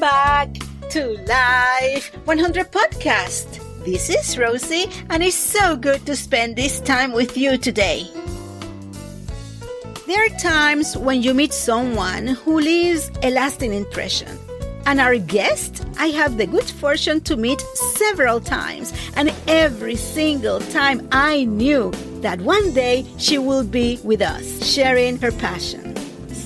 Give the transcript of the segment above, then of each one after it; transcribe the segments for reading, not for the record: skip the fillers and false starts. Welcome back to Live 100 Podcast. This is Rosie, and it's so good to spend this time with you today. There are times when you meet someone who leaves a lasting impression. And our guest, I have the good fortune to meet several times. And every single time I knew that one day she will be with us, sharing her passion.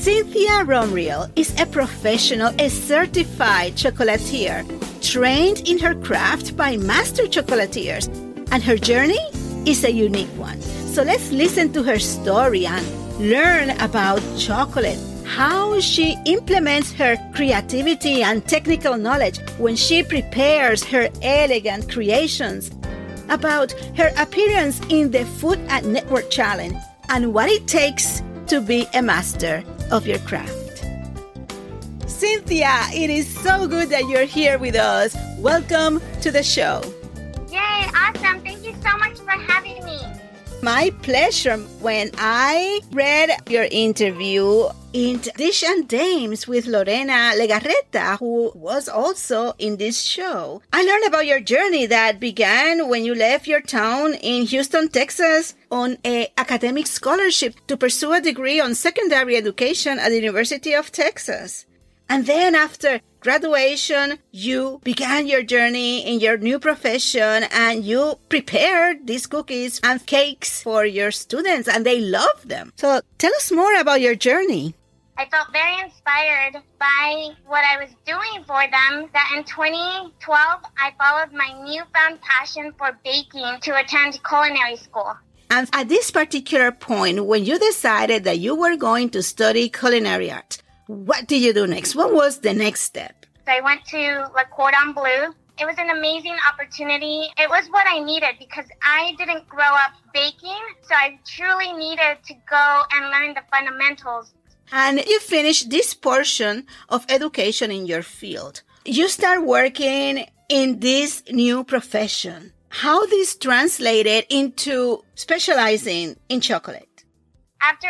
Cynthia Romriel is a professional, a certified chocolatier, trained in her craft by master chocolatiers. And her journey is a unique one. So let's listen to her story and learn about chocolate, how she implements her creativity and technical knowledge when she prepares her elegant creations, about her appearance in the Food Network Challenge, and what it takes to be a master of your craft. Cynthia, it is so good that you're here with us. Welcome to the show. Yay, awesome. Thank you so much for having me. My pleasure. When I read your interview in Dish and Dames with Lorena Legarreta, who was also in this show, I learned about your journey that began when you left your town in Houston, Texas, on an academic scholarship to pursue a degree on secondary education at the University of Texas. And then after graduation, you began your journey in your new profession, and you prepared these cookies and cakes for your students, and they loved them. So tell us more about your journey. I felt very inspired by what I was doing for them, that in 2012, I followed my newfound passion for baking to attend culinary school. And at this particular point, when you decided that you were going to study culinary art, what did you do next? What was the next step? So I went to Le Cordon Bleu. It was an amazing opportunity. It was what I needed because I didn't grow up baking, so I truly needed to go and learn the fundamentals. And you finished this portion of education in your field. You start working in this new profession. How this translated into specializing in chocolate? After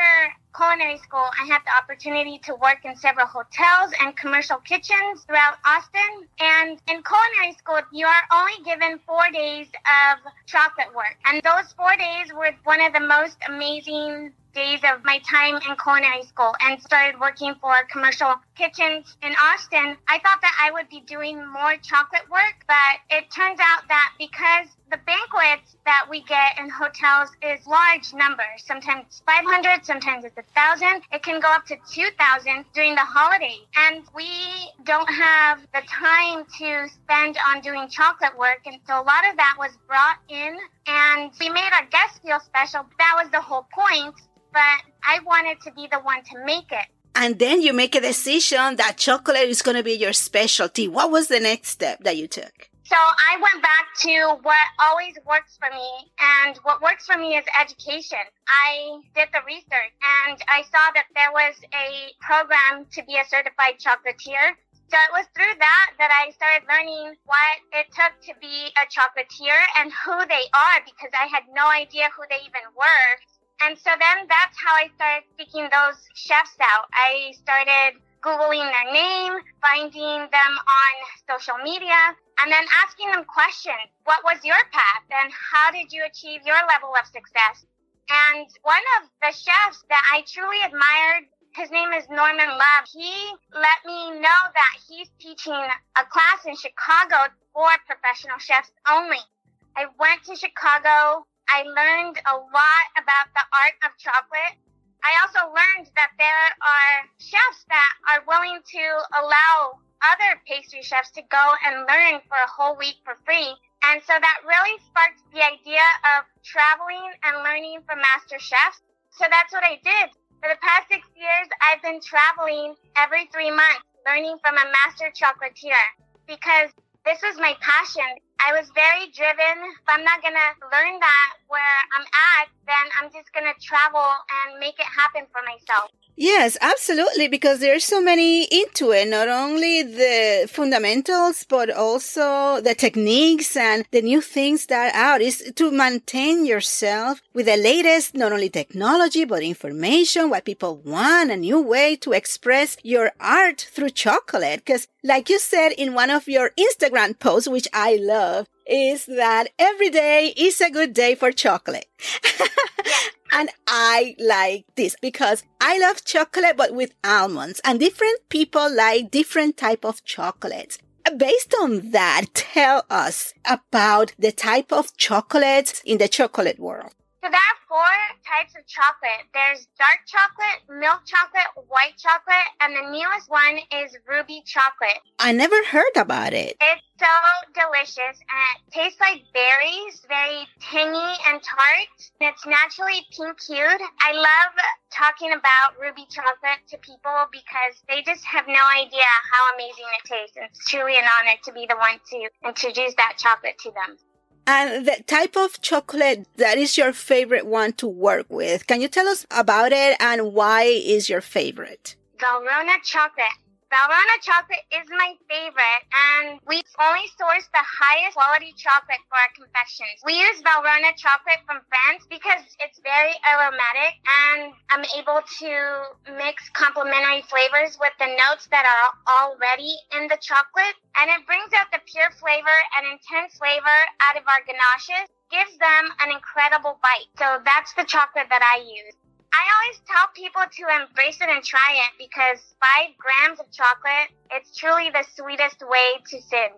culinary school, I had the opportunity to work in several hotels and commercial kitchens throughout Austin. And in culinary school, you are only given 4 days of chocolate work. And those 4 days were one of the most amazing days of my time in culinary school, and started working for commercial kitchens in Austin. I thought that I would be doing more chocolate work, but it turns out that because the banquets that we get in hotels is large numbers, sometimes 500, sometimes it's 1,000. It can go up to 2,000 during the holiday. And we don't have the time to spend on doing chocolate work. And so a lot of that was brought in, and we made our guests feel special. That was the whole point. But I wanted to be the one to make it. And then you make a decision that chocolate is going to be your specialty. What was the next step that you took? So I went back to what always works for me, and what works for me is education. I did the research, and I saw that there was a program to be a certified chocolatier. So it was through that I started learning what it took to be a chocolatier and who they are, because I had no idea who they even were. And so then that's how I started seeking those chefs out. I started Googling their name, finding them on social media, and then asking them questions. What was your path, and how did you achieve your level of success? And one of the chefs that I truly admired, his name is Norman Love. He let me know that he's teaching a class in Chicago for professional chefs only. I went to Chicago. I learned a lot about the art of chocolate. I also learned that there are chefs that are willing to allow other pastry chefs to go and learn for a whole week for free. And so that really sparked the idea of traveling and learning from master chefs. So that's what I did. For the past 6 years, I've been traveling every 3 months, learning from a master chocolatier, because this was my passion. I was very driven. If I'm not going to learn that where I'm at, then I'm just going to travel and make it happen for myself. Yes, absolutely, because there's so many into it, not only the fundamentals, but also the techniques and the new things that are out. Is to maintain yourself with the latest, not only technology, but information, what people want, a new way to express your art through chocolate. Because like you said in one of your Instagram posts, which I love, is that every day is a good day for chocolate. And I like this because I love chocolate, but with almonds, and different people like different type of chocolates. Based on that, tell us about the type of chocolates in the chocolate world. So there are 4 types of chocolate. There's dark chocolate, milk chocolate, white chocolate, and the newest one is ruby chocolate. I never heard about it. It's so delicious, and it tastes like berries, very tangy and tart. It's naturally pink-hued. I love talking about ruby chocolate to people because they just have no idea how amazing it tastes. It's truly an honor to be the one to introduce that chocolate to them. And the type of chocolate that is your favorite one to work with, can you tell us about it and why is your favorite? Valrhona chocolate. Valrhona chocolate is my favorite, and we only source the highest quality chocolate for our confections. We use Valrhona chocolate from France because it's very aromatic, and I'm able to mix complementary flavors with the notes that are already in the chocolate, and it brings out the pure flavor and intense flavor out of our ganaches, gives them an incredible bite. So that's the chocolate that I use. I always tell people to embrace it and try it because 5 grams of chocolate, it's truly the sweetest way to sin.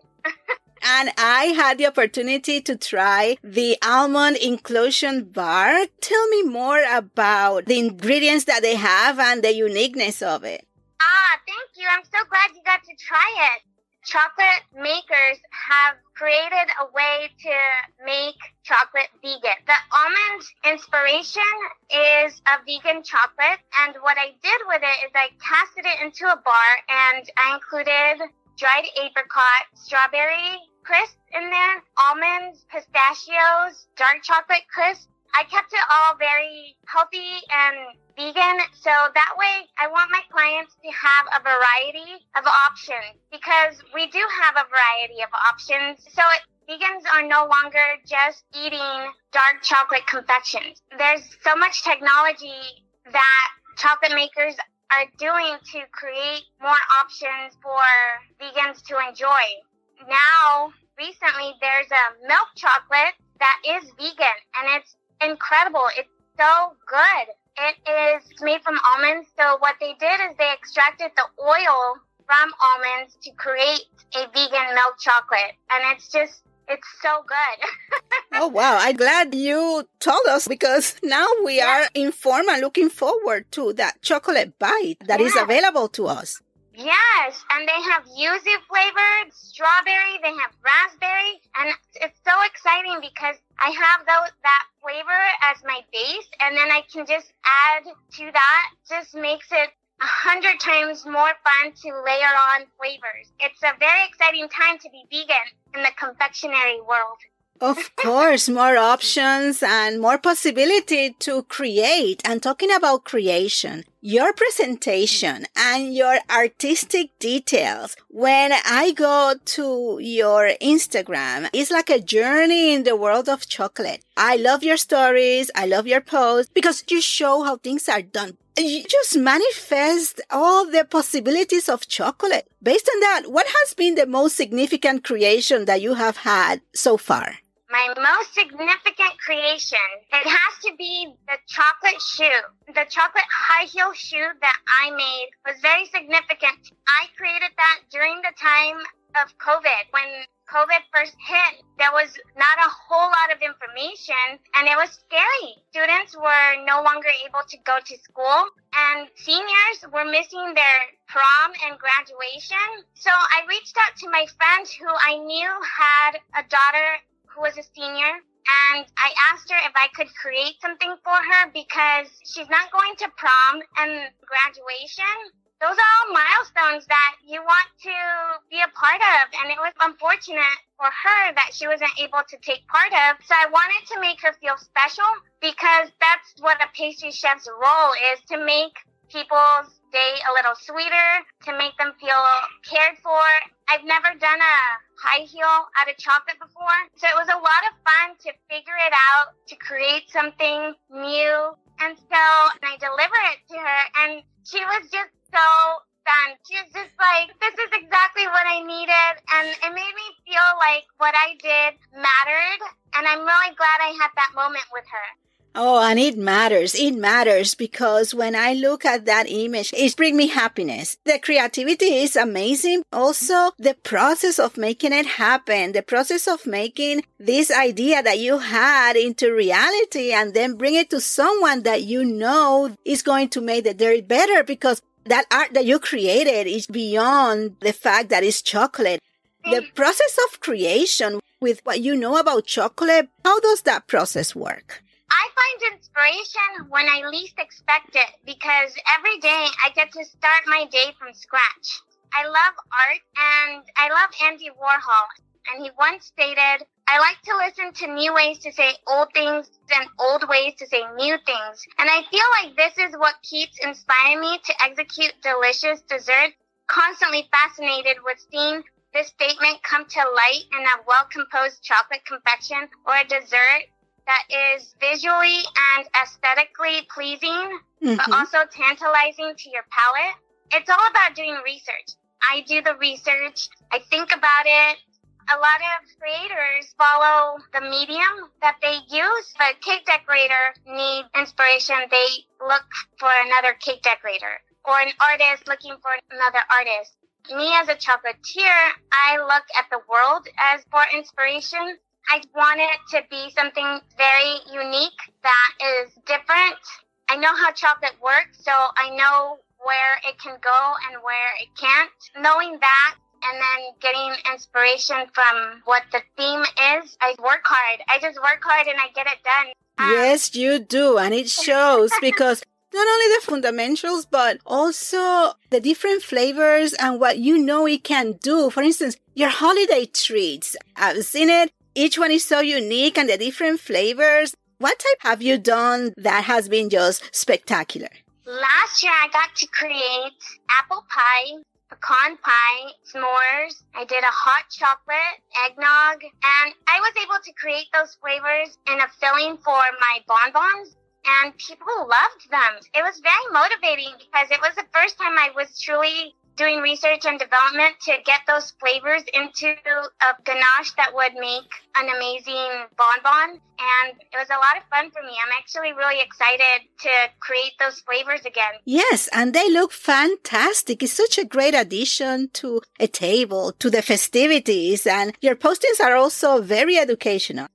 And I had the opportunity to try the almond inclusion bar. Tell me more about the ingredients that they have and the uniqueness of it. Ah, thank you. I'm so glad you got to try it. Chocolate makers have created a way to make chocolate vegan. The almond inspiration is a vegan chocolate, and what I did with it is I casted it into a bar, and I included dried apricot, strawberry crisp in there, almonds, pistachios, dark chocolate crisp. I kept it all very healthy and vegan, so that way I want my clients to have a variety of options because we do have a variety of options. So vegans are no longer just eating dark chocolate confections. There's so much technology that chocolate makers are doing to create more options for vegans to enjoy. Now, recently, there's a milk chocolate that is vegan, and it's incredible. It's so good. It is made from almonds. So what they did is they extracted the oil from almonds to create a vegan milk chocolate. And it's just, it's so good. Oh, wow. I'm glad you told us because now we are informed and looking forward to that chocolate bite that is available to us. Yes, and they have yuzu flavored, strawberry, they have raspberry, and it's so exciting because I have that flavor as my base, and then I can just add to that. Just makes it 100 times more fun to layer on flavors. It's a very exciting time to be vegan in the confectionery world. Of course, more options and more possibility to create. And talking about creation, your presentation and your artistic details. When I go to your Instagram, it's like a journey in the world of chocolate. I love your stories. I love your posts because you show how things are done. You just manifest all the possibilities of chocolate. Based on that, what has been the most significant creation that you have had so far? My most significant creation, it has to be the chocolate shoe. The chocolate high heel shoe that I made was very significant. I created that during the time of COVID. When COVID first hit, there was not a whole lot of information, and it was scary. Students were no longer able to go to school, and seniors were missing their prom and graduation. So I reached out to my friend who I knew had a daughter who was a senior, and I asked her if I could create something for her because she's not going to prom and graduation. Those are all milestones that you want to be a part of. And it was unfortunate for her that she wasn't able to take part of. So I wanted to make her feel special because that's what a pastry chef's role is, to make people's day a little sweeter, to make them feel cared for. I've never done a high heel out of chocolate before, so it was a lot of fun to figure it out, to create something new. And so I delivered it to her, and she was just so done. She was just like, this is exactly what I needed, and it made me feel like what I did mattered, and I'm really glad I had that moment with her. Oh, and it matters, because when I look at that image, it brings me happiness. The creativity is amazing. Also, the process of making it happen, the process of making this idea that you had into reality and then bring it to someone that you know is going to make the day better, because that art that you created is beyond the fact that it's chocolate. The process of creation with what you know about chocolate, how does that process work? I find inspiration when I least expect it, because every day I get to start my day from scratch. I love art, and I love Andy Warhol, and he once stated, I like to listen to new ways to say old things and old ways to say new things, and I feel like this is what keeps inspiring me to execute delicious desserts. Constantly fascinated with seeing this statement come to light in a well-composed chocolate confection or a dessert that is visually and aesthetically pleasing, but also tantalizing to your palate. It's all about doing research. I do the research. I think about it. A lot of creators follow the medium that they use. If a cake decorator needs inspiration, they look for another cake decorator, or an artist looking for another artist. Me as a chocolatier, I look at the world as for inspiration. I want it to be something very unique that is different. I know how chocolate works, so I know where it can go and where it can't. Knowing that, and then getting inspiration from what the theme is, I work hard. I just work hard and I get it done. Yes, you do, and it shows, because not only the fundamentals, but also the different flavors and what you know it can do. For instance, your holiday treats. I've seen it. Each one is so unique, and the different flavors. What type have you done that has been just spectacular? Last year, I got to create apple pie, pecan pie, s'mores. I did a hot chocolate, eggnog, and I was able to create those flavors in a filling for my bonbons, and people loved them. It was very motivating, because it was the first time I was truly doing research and development to get those flavors into a ganache that would make an amazing bonbon. And it was a lot of fun for me. I'm actually really excited to create those flavors again. Yes, and they look fantastic. It's such a great addition to a table, to the festivities. And your postings are also very educational.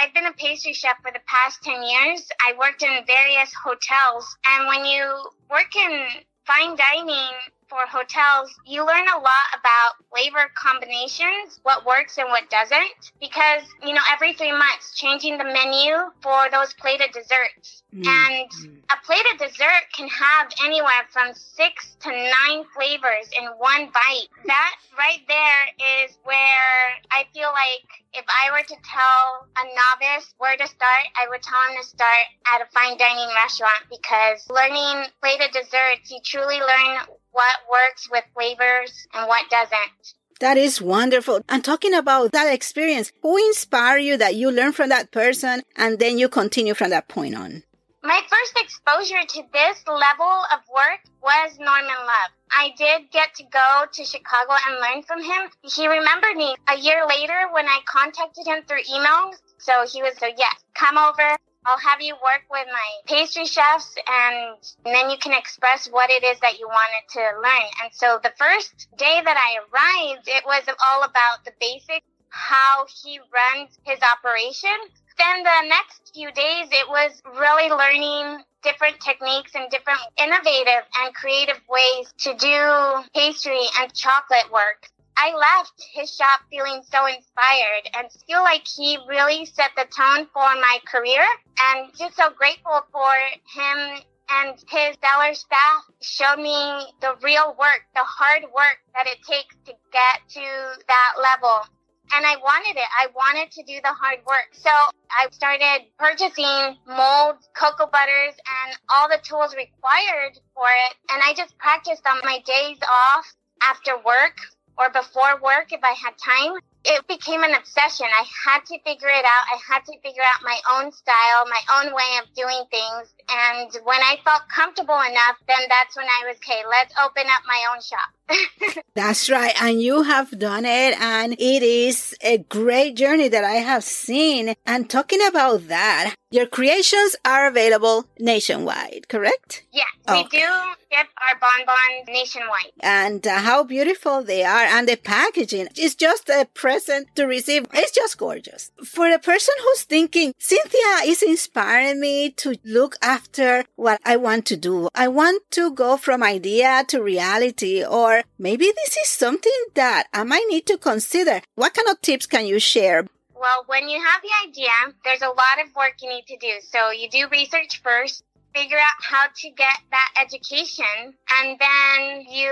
I've been a pastry chef for the past 10 years. I worked in various hotels. And when you work in fine dining for hotels, you learn a lot about flavor combinations, what works and what doesn't, because, you know, every 3 months, changing the menu for those plated desserts. And a plated dessert can have anywhere from 6 to 9 flavors in one bite. That right there is where I feel like if I were to tell a novice where to start, I would tell him to start at a fine dining restaurant, because learning plated desserts, you truly learn what works with flavors and what doesn't. That is wonderful. And talking about that experience, who inspired you that you learned from that person and then you continue from that point on? My first exposure to this level of work was Norman Love. I did get to go to Chicago and learn from him. He remembered me a year later when I contacted him through email. So he was like, yes, come over. I'll have you work with my pastry chefs, and then you can express what it is that you wanted to learn. And so the first day that I arrived, it was all about the basics, how he runs his operation. Then the next few days, it was really learning different techniques and different innovative and creative ways to do pastry and chocolate work. I left his shop feeling so inspired and feel like he really set the tone for my career, and just so grateful for him and his stellar staff. Showed me the real work, the hard work that it takes to get to that level. And I wanted it. I wanted to do the hard work. So I started purchasing molds, cocoa butters, and all the tools required for it. And I just practiced on my days off after work or before work if I had time. It became an obsession. I had to figure it out. I had to figure out my own style, my own way of doing things. And when I felt comfortable enough, then that's when I was, okay, let's open up my own shop. That's right. And you have done it. And it is a great journey that I have seen. And talking about that, your creations are available nationwide, correct? Yeah, we do get our bonbons nationwide. And how beautiful they are. And the packaging is just a present to receive. It's just gorgeous. For a person who's thinking, Cynthia is inspiring me to look after what I want to do. I want to go from idea to reality, or maybe this is something that I might need to consider. What kind of tips can you share? Well, when you have the idea, there's a lot of work you need to do. So you do research first, figure out how to get that education, and then you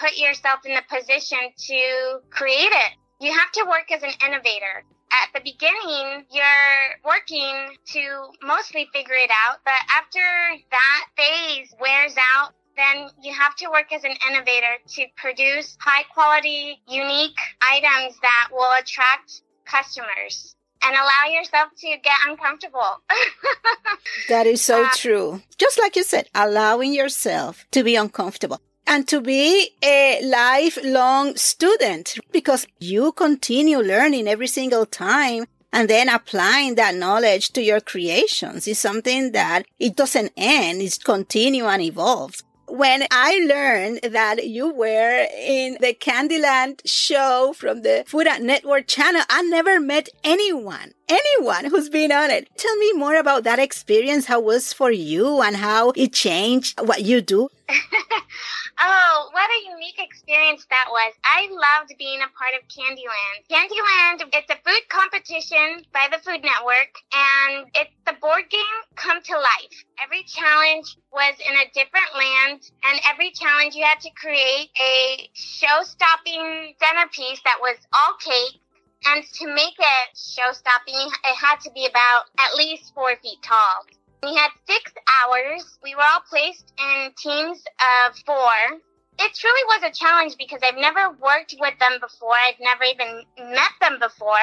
put yourself in the position to create it. You have to work as an innovator. At the beginning, you're working to mostly figure it out, but after that phase wears out, then you have to work as an innovator to produce high-quality, unique items that will attract customers and allow yourself to get uncomfortable. That is so true. Just like you said, allowing yourself to be uncomfortable. And to be a lifelong student, because you continue learning every single time and then applying that knowledge to your creations is something that it doesn't end, it's continue and evolves. When I learned that you were in the Candyland show from the Food Network channel, I never met anyone who's been on it. Tell me more about that experience, how it was for you and how it changed what you do. Oh, what a unique experience that was. I loved being a part of Candyland. Candyland, it's a food competition by the Food Network, and it's the board game come to life. Every challenge was in a different land, and every challenge you had to create a show-stopping centerpiece that was all cake. And to make it show-stopping, it had to be about at least 4 feet tall. We had 6 hours. We were all placed in teams of 4. It truly was a challenge because I've never worked with them before. I've never even met them before.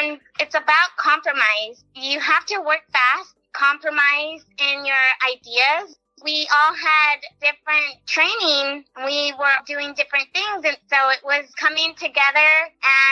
And it's about compromise. You have to work fast, compromise in your ideas. We all had different training. We were doing different things. And so it was coming together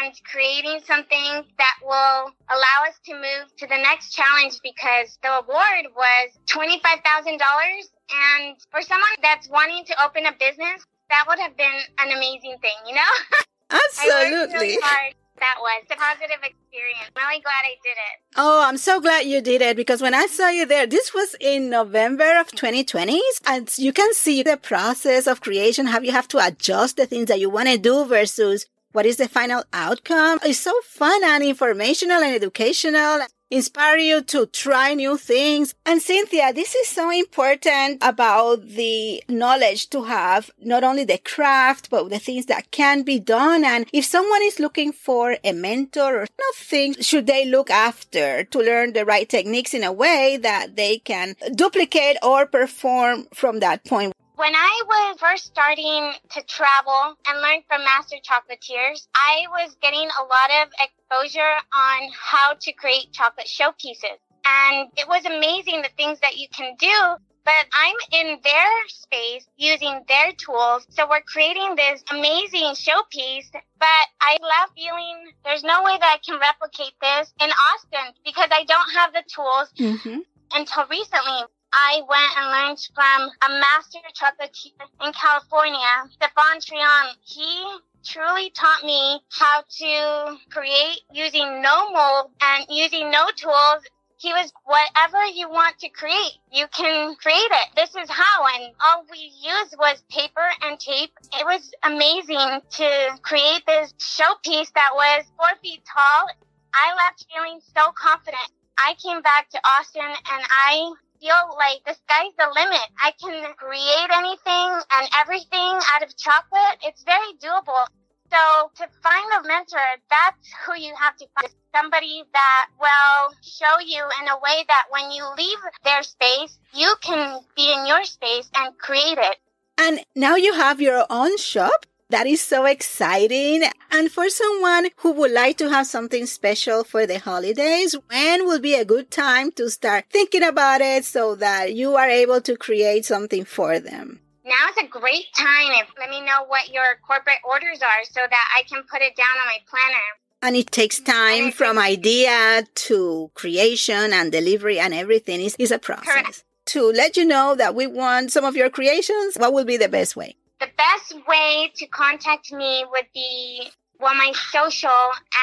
and creating something that will allow us to move to the next challenge, because the award was $25,000. And for someone that's wanting to open a business, that would have been an amazing thing, you know? Absolutely. I worked really hard. That was a positive experience. I'm really glad I did it. Oh, I'm so glad you did it, because when I saw you there, this was in November of 2020. And you can see the process of creation, how you have to adjust the things that you want to do versus what is the final outcome. It's so fun and informational and educational. Inspire you to try new things. And Cynthia, this is so important about the knowledge to have, not only the craft, but the things that can be done. And if someone is looking for a mentor or nothing, should they look after to learn the right techniques in a way that they can duplicate or perform from that point? When I was first starting to travel and learn from master chocolatiers, I was getting a lot of exposure on how to create chocolate showpieces. And it was amazing the things that you can do, but I'm in their space using their tools. So we're creating this amazing showpiece, but I love feeling there's no way that I can replicate this in Austin because I don't have the tools until recently. I went and learned from a master chocolatier in California, Stephon Trion. He truly taught me how to create using no mold and using no tools. He was whatever you want to create, you can create it. This is how, and all we used was paper and tape. It was amazing to create this showpiece that was 4 feet tall. I left feeling so confident. I came back to Austin and I feel like the sky's the limit. I can create anything and everything out of chocolate. It's very doable. So So to find a mentor, that's who you have to find. Somebody that will show you in a way that when you leave their space, you can be in your space and create it. And now you have your own shop. That is so exciting. And for someone who would like to have something special for the holidays, when will be a good time to start thinking about it so that you are able to create something for them? Now is a great time. Let me know what your corporate orders are so that I can put it down on my planner. And it takes time from idea to creation and delivery and everything is a process. Correct. To let you know that we want some of your creations, what will be the best way? The best way to contact me would be my social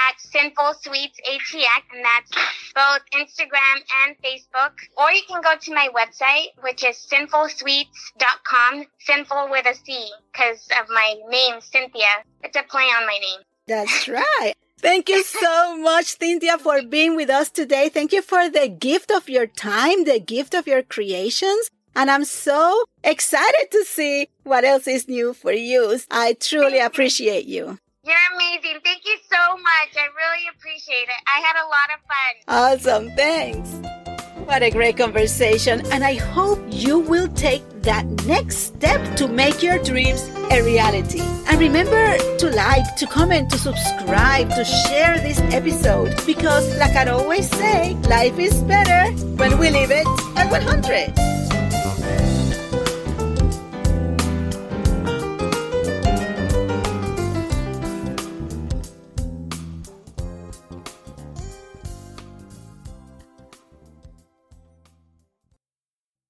at Sinful Sweets ATX, and that's both Instagram and Facebook. Or you can go to my website, which is SinfulSweets.com, Sinful with a C, because of my name, Cynthia. It's a play on my name. That's right. Thank you so much, Cynthia, for being with us today. Thank you for the gift of your time, the gift of your creations. And I'm so excited to see what else is new for you. I truly appreciate you. You're amazing. Thank you so much. I really appreciate it. I had a lot of fun. Awesome. Thanks. What a great conversation. And I hope you will take that next step to make your dreams a reality. And remember to like, to comment, to subscribe, to share this episode. Because like I always say, life is better when we live it at 100.